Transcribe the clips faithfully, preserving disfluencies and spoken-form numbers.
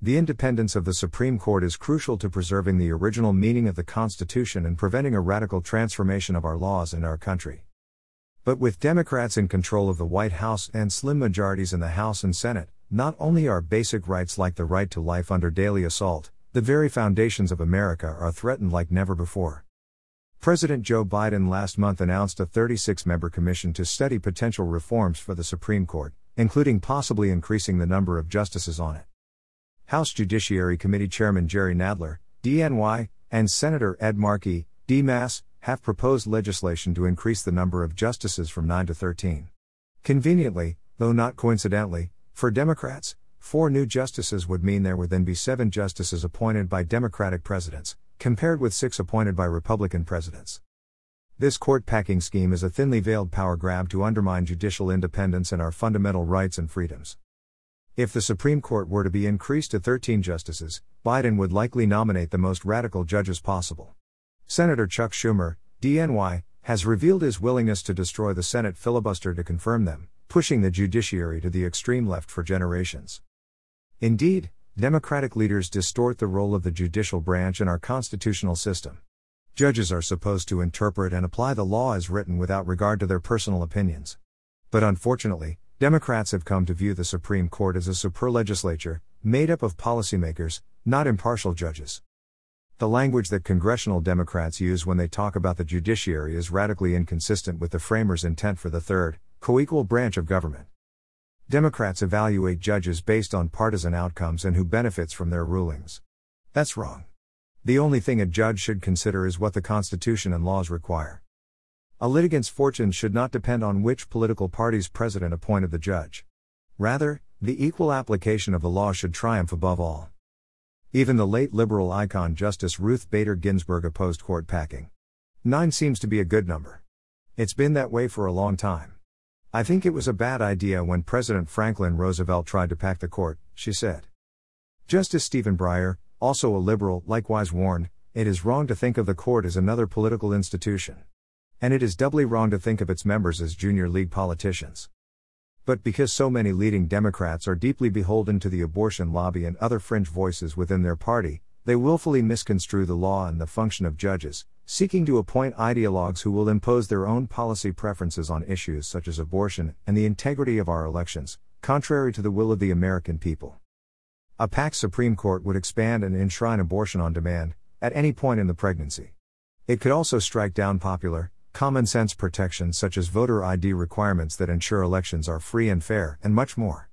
The independence of the Supreme Court is crucial to preserving the original meaning of the Constitution and preventing a radical transformation of our laws in our country. But with Democrats in control of the White House and slim majorities in the House and Senate, not only are basic rights like the right to life under daily assault, the very foundations of America are threatened like never before. President Joe Biden last month announced a thirty-six member commission to study potential reforms for the Supreme Court, including possibly increasing the number of justices on it. House Judiciary Committee Chairman Jerry Nadler, D N Y, and Senator Ed Markey, D Mass, have proposed legislation to increase the number of justices from nine to thirteen. Conveniently, though not coincidentally, for Democrats, four new justices would mean there would then be seven justices appointed by Democratic presidents, compared with six appointed by Republican presidents. This court-packing scheme is a thinly veiled power grab to undermine judicial independence and our fundamental rights and freedoms. If the Supreme Court were to be increased to thirteen justices, Biden would likely nominate the most radical judges possible. Senator Chuck Schumer, D N Y, has revealed his willingness to destroy the Senate filibuster to confirm them, pushing the judiciary to the extreme left for generations. Indeed, Democratic leaders distort the role of the judicial branch in our constitutional system. Judges are supposed to interpret and apply the law as written without regard to their personal opinions. But unfortunately, Democrats have come to view the Supreme Court as a superlegislature, made up of policymakers, not impartial judges. The language that congressional Democrats use when they talk about the judiciary is radically inconsistent with the framers' intent for the third, co-equal branch of government. Democrats evaluate judges based on partisan outcomes and who benefits from their rulings. That's wrong. The only thing a judge should consider is what the Constitution and laws require. A litigant's fortune should not depend on which political party's president appointed the judge. Rather, the equal application of the law should triumph above all. Even the late liberal icon Justice Ruth Bader Ginsburg opposed court packing. Nine seems to be a good number. It's been that way for a long time. I think it was a bad idea when President Franklin Roosevelt tried to pack the court, she said. Justice Stephen Breyer, also a liberal, likewise warned, it is wrong to think of the court as another political institution. And it is doubly wrong to think of its members as junior league politicians. But because so many leading Democrats are deeply beholden to the abortion lobby and other fringe voices within their party, they willfully misconstrue the law and the function of judges, seeking to appoint ideologues who will impose their own policy preferences on issues such as abortion and the integrity of our elections, contrary to the will of the American people. A packed Supreme Court would expand and enshrine abortion on demand, at any point in the pregnancy. It could also strike down popular, common-sense protections such as voter I D requirements that ensure elections are free and fair, and much more.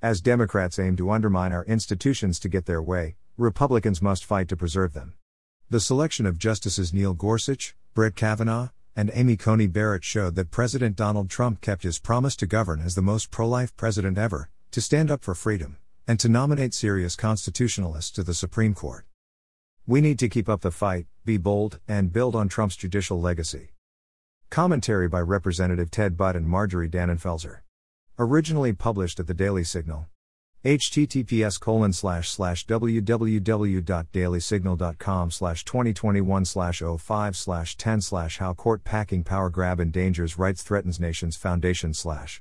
As Democrats aim to undermine our institutions to get their way, Republicans must fight to preserve them. The selection of Justices Neil Gorsuch, Brett Kavanaugh, and Amy Coney Barrett showed that President Donald Trump kept his promise to govern as the most pro-life president ever, to stand up for freedom, and to nominate serious constitutionalists to the Supreme Court. We need to keep up the fight, be bold, and build on Trump's judicial legacy. Commentary by Representative Ted Budd and Marjorie Dannenfelser. Originally published at the Daily Signal. H T T P S colon slash slash w w w dot daily signal dot com slash twenty twenty-one slash oh five slash ten slash how court packing power grab endangers rights threatens nation's foundation slash